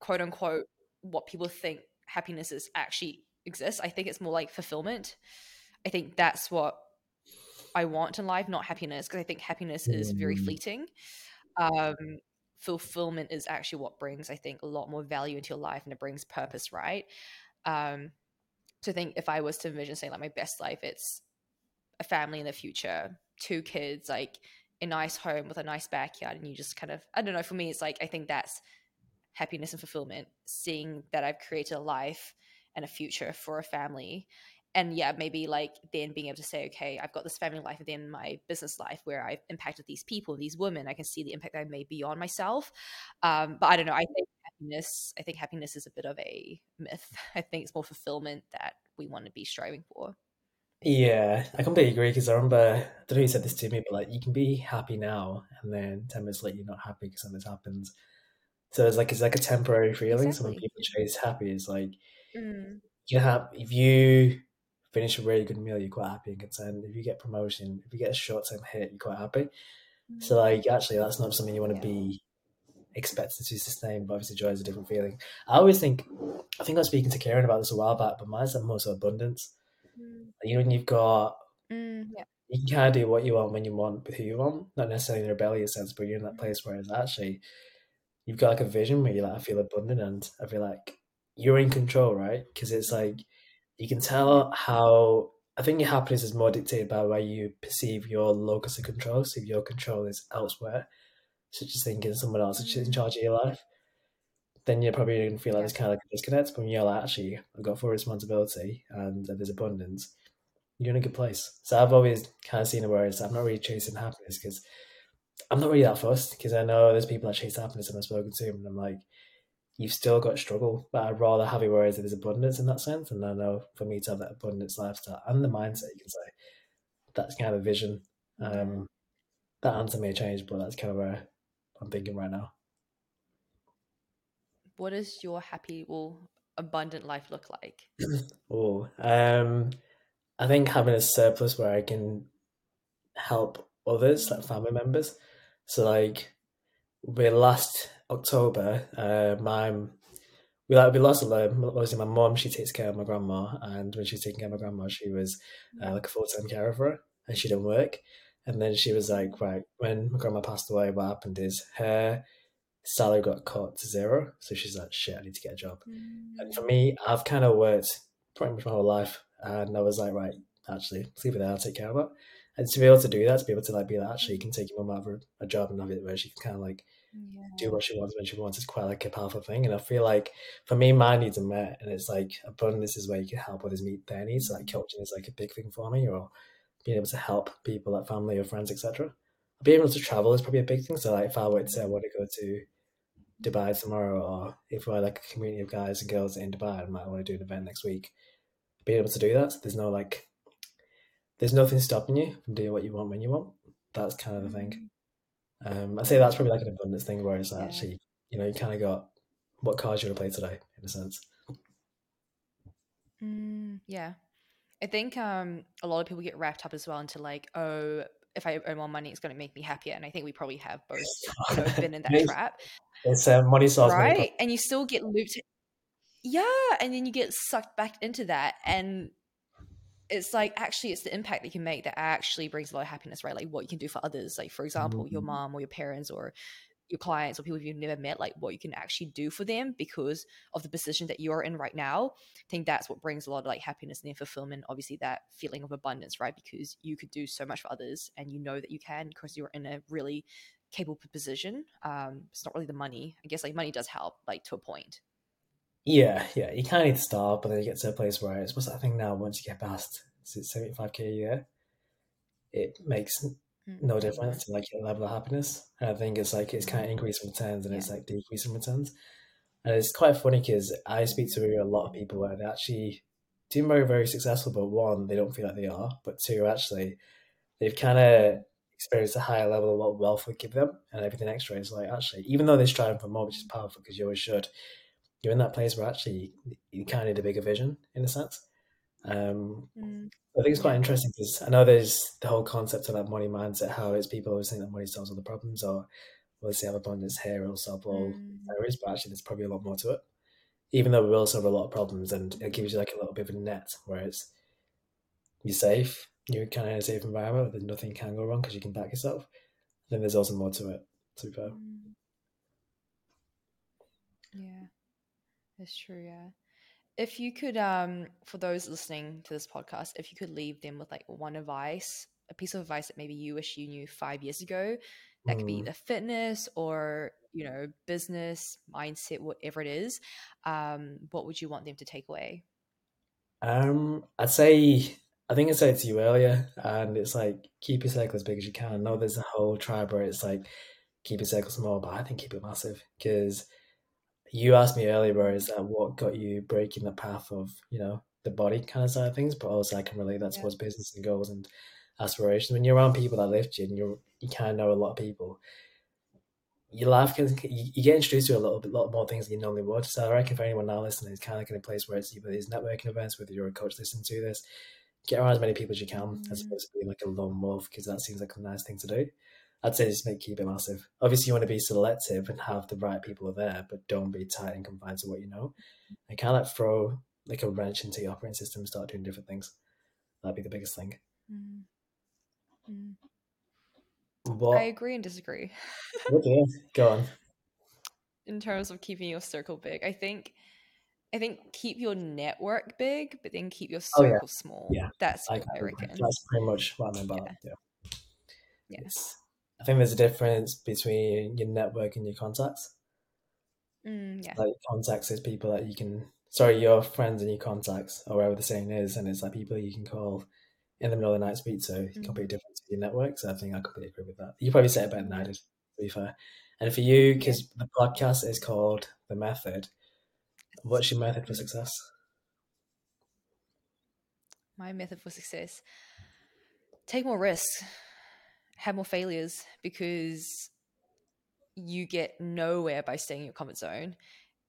quote unquote what people think happiness is actually exists. I think it's more like fulfillment. I think that's what I want in life, not happiness, because I think happiness is very fleeting. Fulfillment is actually what brings, I think, a lot more value into your life, and it brings purpose, right? So I think if I was to envision saying like my best life, it's a family in the future, 2 kids, like a nice home with a nice backyard, and you just kind of, I don't know, for me it's like I think that's happiness and fulfillment, seeing that I've created a life and a future for a family. And yeah, maybe like then being able to say, okay, I've got this family life and then my business life where I've impacted these people, these women, I can see the impact that I made beyond myself. But I don't know, I think happiness is a bit of a myth. I think it's more fulfillment that we want to be striving for. Yeah, I completely agree, because I remember, I don't know who said this to me, but like you can be happy now and then 10 minutes later you're not happy because something's happened. So it's like a temporary feeling. Exactly. So when people chase happy, it's like you have, if you finish a really good meal, you're quite happy and content. If you get promotion, if you get a short-term hit, you're quite happy. So like actually that's not something you want to be expected to sustain, but obviously joy is a different feeling. I think I was speaking to Karen about this a while back, but mine's more so abundance. You know, when you've got you can kind of do what you want when you want with who you want, not necessarily in a rebellious sense, but you're in that place where it's actually you've got like a vision where you're like, I feel abundant and I feel like you're in control, right? Because it's like you can tell how, I think your happiness is more dictated by where you perceive your locus of control. So if your control is elsewhere, such as thinking someone else is in charge of your life, then you're probably going to feel like there's kind of like a disconnect. But when you're like, actually, I've got full responsibility and there's abundance, you're in a good place. So I've always kind of seen it where it's, I'm not really chasing happiness because I'm not really that fussed, because I know there's people that chase happiness and I've spoken to them and I'm like, you've still got struggle, but I'd rather have it whereas there's abundance in that sense. And I know for me to have that abundance lifestyle and the mindset, you can say, that's kind of a vision. That answer may change, but that's kind of where I'm thinking right now. What does your happy or abundant life look like? I think having a surplus where I can help others, like family members. So like last October, we lost a lot. Obviously my mum, she takes care of my grandma, and when she was taking care of my grandma, she was like a full-time carer for her, and she didn't work. And then she was like, right, when my grandma passed away, what happened is her Sally got cut to zero, so she's like, shit, I need to get a job. And for me, I've kind of worked pretty much my whole life, and I was like, right, actually, leave it there, I'll take care of it. And to be able to do that, to be able to like be like, actually, you can take your mum out for a job and have it where she can kind of like do what she wants when she wants, is quite like a powerful thing. And I feel like for me, my needs are met, and it's like abundance is where you can help others meet their needs. So, like, coaching is like a big thing for me, or being able to help people, like family or friends, etc. Being able to travel is probably a big thing. So like, if I were to say I want to go to Dubai tomorrow, or if we're like a community of guys and girls in Dubai, I might want to do an event next week. Being able to do that, so there's no like, there's nothing stopping you from doing what you want when you want. That's kind of the thing. I say that's probably like an abundance thing, where it's like, actually, you know, you kind of got what cards you want to play today, in a sense. Yeah, I think a lot of people get wrapped up as well into like, oh, if I earn more money, it's going to make me happier. And I think we probably have both been in that trap. It's money solves money problem. And you still get looped. Yeah, and then you get sucked back into that, and it's like, actually, it's the impact that you make that actually brings a lot of happiness, right? Like what you can do for others, like for example, your mom or your parents or your clients or people you've never met, like what you can actually do for them because of the position that you're in right now. I think that's what brings a lot of like happiness and fulfillment, obviously that feeling of abundance, right? Because you could do so much for others, and you know that you can because you're in a really capable position. It's not really the money. I guess like money does help, like to a point. Yeah, you kind of need to start, but then you get to a place where it's, what's that thing now, once you get past, is it 75k a year? It makes no difference to like your level of happiness. And I think it's like, it's kind of increasing returns, and it's like decreasing returns. And it's quite funny because I speak to a lot of people where they actually do very, very successful, but one, they don't feel like they are, but two, actually, they've kind of experienced a higher level of what wealth would give them, and everything extra is like, actually, even though they're striving for more, which is powerful because you always should, you're in that place where actually you kind of need a bigger vision, in a sense. I think it's quite interesting because I know there's the whole concept of that money mindset, how it's people always think that money solves all the problems, or well, let's say have abundance here, it'll solve all areas, but actually there's probably a lot more to it. Even though we will solve a lot of problems, and it gives you like a little bit of a net where it's, you're safe, you're kind of in a safe environment, there's nothing can go wrong because you can back yourself. Then there's also more to it, to be fair. Yeah. That's true, yeah. If you could, for those listening to this podcast, if you could leave them with like one advice, a piece of advice that maybe you wish you knew 5 years ago, that could be the fitness or, you know, business, mindset, whatever it is, what would you want them to take away? I think I said it to you earlier, and it's like, keep your circle as big as you can. I know there's a whole tribe where it's like, keep your circle small, but I think keep it massive, because you asked me earlier, bro, is that what got you breaking the path of, you know, the body kind of side of things, but also I can relate that towards business and goals and aspirations. When you're around people that lift you, and you kind of know a lot of people, your life can, you get introduced to a lot more things than you normally would. So I reckon for anyone now listening, it's kind of like in a place where it's either these networking events, whether you're a coach listening to this, get around as many people as you can, as opposed to being like a lone wolf, because that seems like a nice thing to do. I'd say just keep it massive. Obviously, you want to be selective and have the right people there, but don't be tight and confined to what you know. And kind of like throw like a wrench into your operating system and start doing different things. That'd be the biggest thing. I agree and disagree. Okay, go on. In terms of keeping your circle big, I think keep your network big, but then keep your circle small. Yeah. That's what I reckon. That's pretty much what I meant by that. Yeah. Yes. I think there's a difference between your network and your contacts. Like contacts is people that you can, your friends and your contacts, or whatever the saying is, and it's like people you can call in the middle of the night, speak to, completely different to your network. So I think I completely agree with that. You probably said it better than I did, to be fair. And for you, because the podcast is called The Method, what's your method for success? My method for success? Take more risks. Have more failures, because you get nowhere by staying in your comfort zone.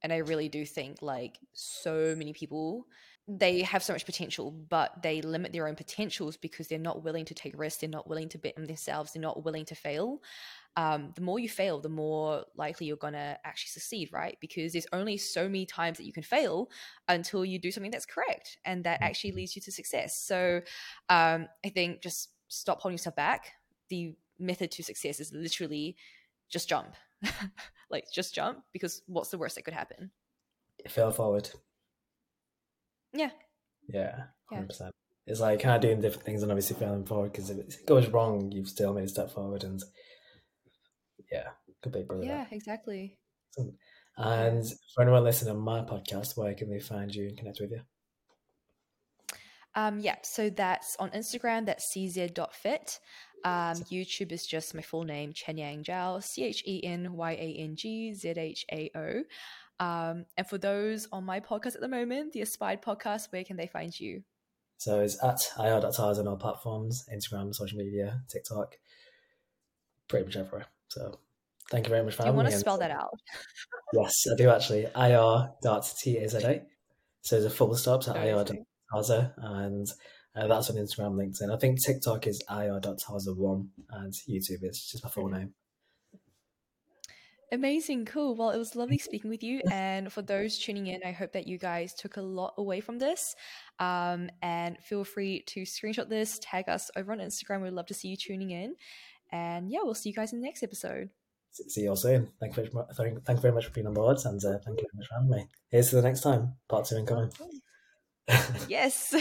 And I really do think like so many people, they have so much potential, but they limit their own potentials because they're not willing to take risks. They're not willing to bet on themselves. They're not willing to fail. The more you fail, the more likely you're going to actually succeed, right? Because there's only so many times that you can fail until you do something that's correct and that actually leads you to success. So I think just stop holding yourself back. The method to success is literally just jump. Like, just jump, because what's the worst that could happen? It fell forward. Yeah. Yeah, 100%. Yeah. It's like kind of doing different things and obviously failing forward, because if it goes wrong, you've still made a step forward, and yeah, could be brilliant. Yeah, exactly. And for anyone listening on my podcast, where can they find you and connect with you? Yeah, so that's on Instagram, that's cz.fit. YouTube is just my full name, Chenyang Zhao, ChenyangZhao. And for those on my podcast at the moment, the Aspired podcast, where can they find you? So it's at ir.tars on all platforms, Instagram, social media, TikTok, pretty much everywhere. So thank you very much for having me. You want to spell that out? Yes, I do actually. ir.taza. So there's a full stop at ir.taza, and that's on Instagram, LinkedIn. I think TikTok is ir.taza1, and YouTube is just my full name. Amazing. Cool. Well, it was lovely speaking with you. And for those tuning in, I hope that you guys took a lot away from this. And feel free to screenshot this, tag us over on Instagram. We'd love to see you tuning in. And yeah, we'll see you guys in the next episode. See you all soon. Thank you very much for being on board, and thank you very much for having me. Here's to the next time. Part 2 incoming. Yes.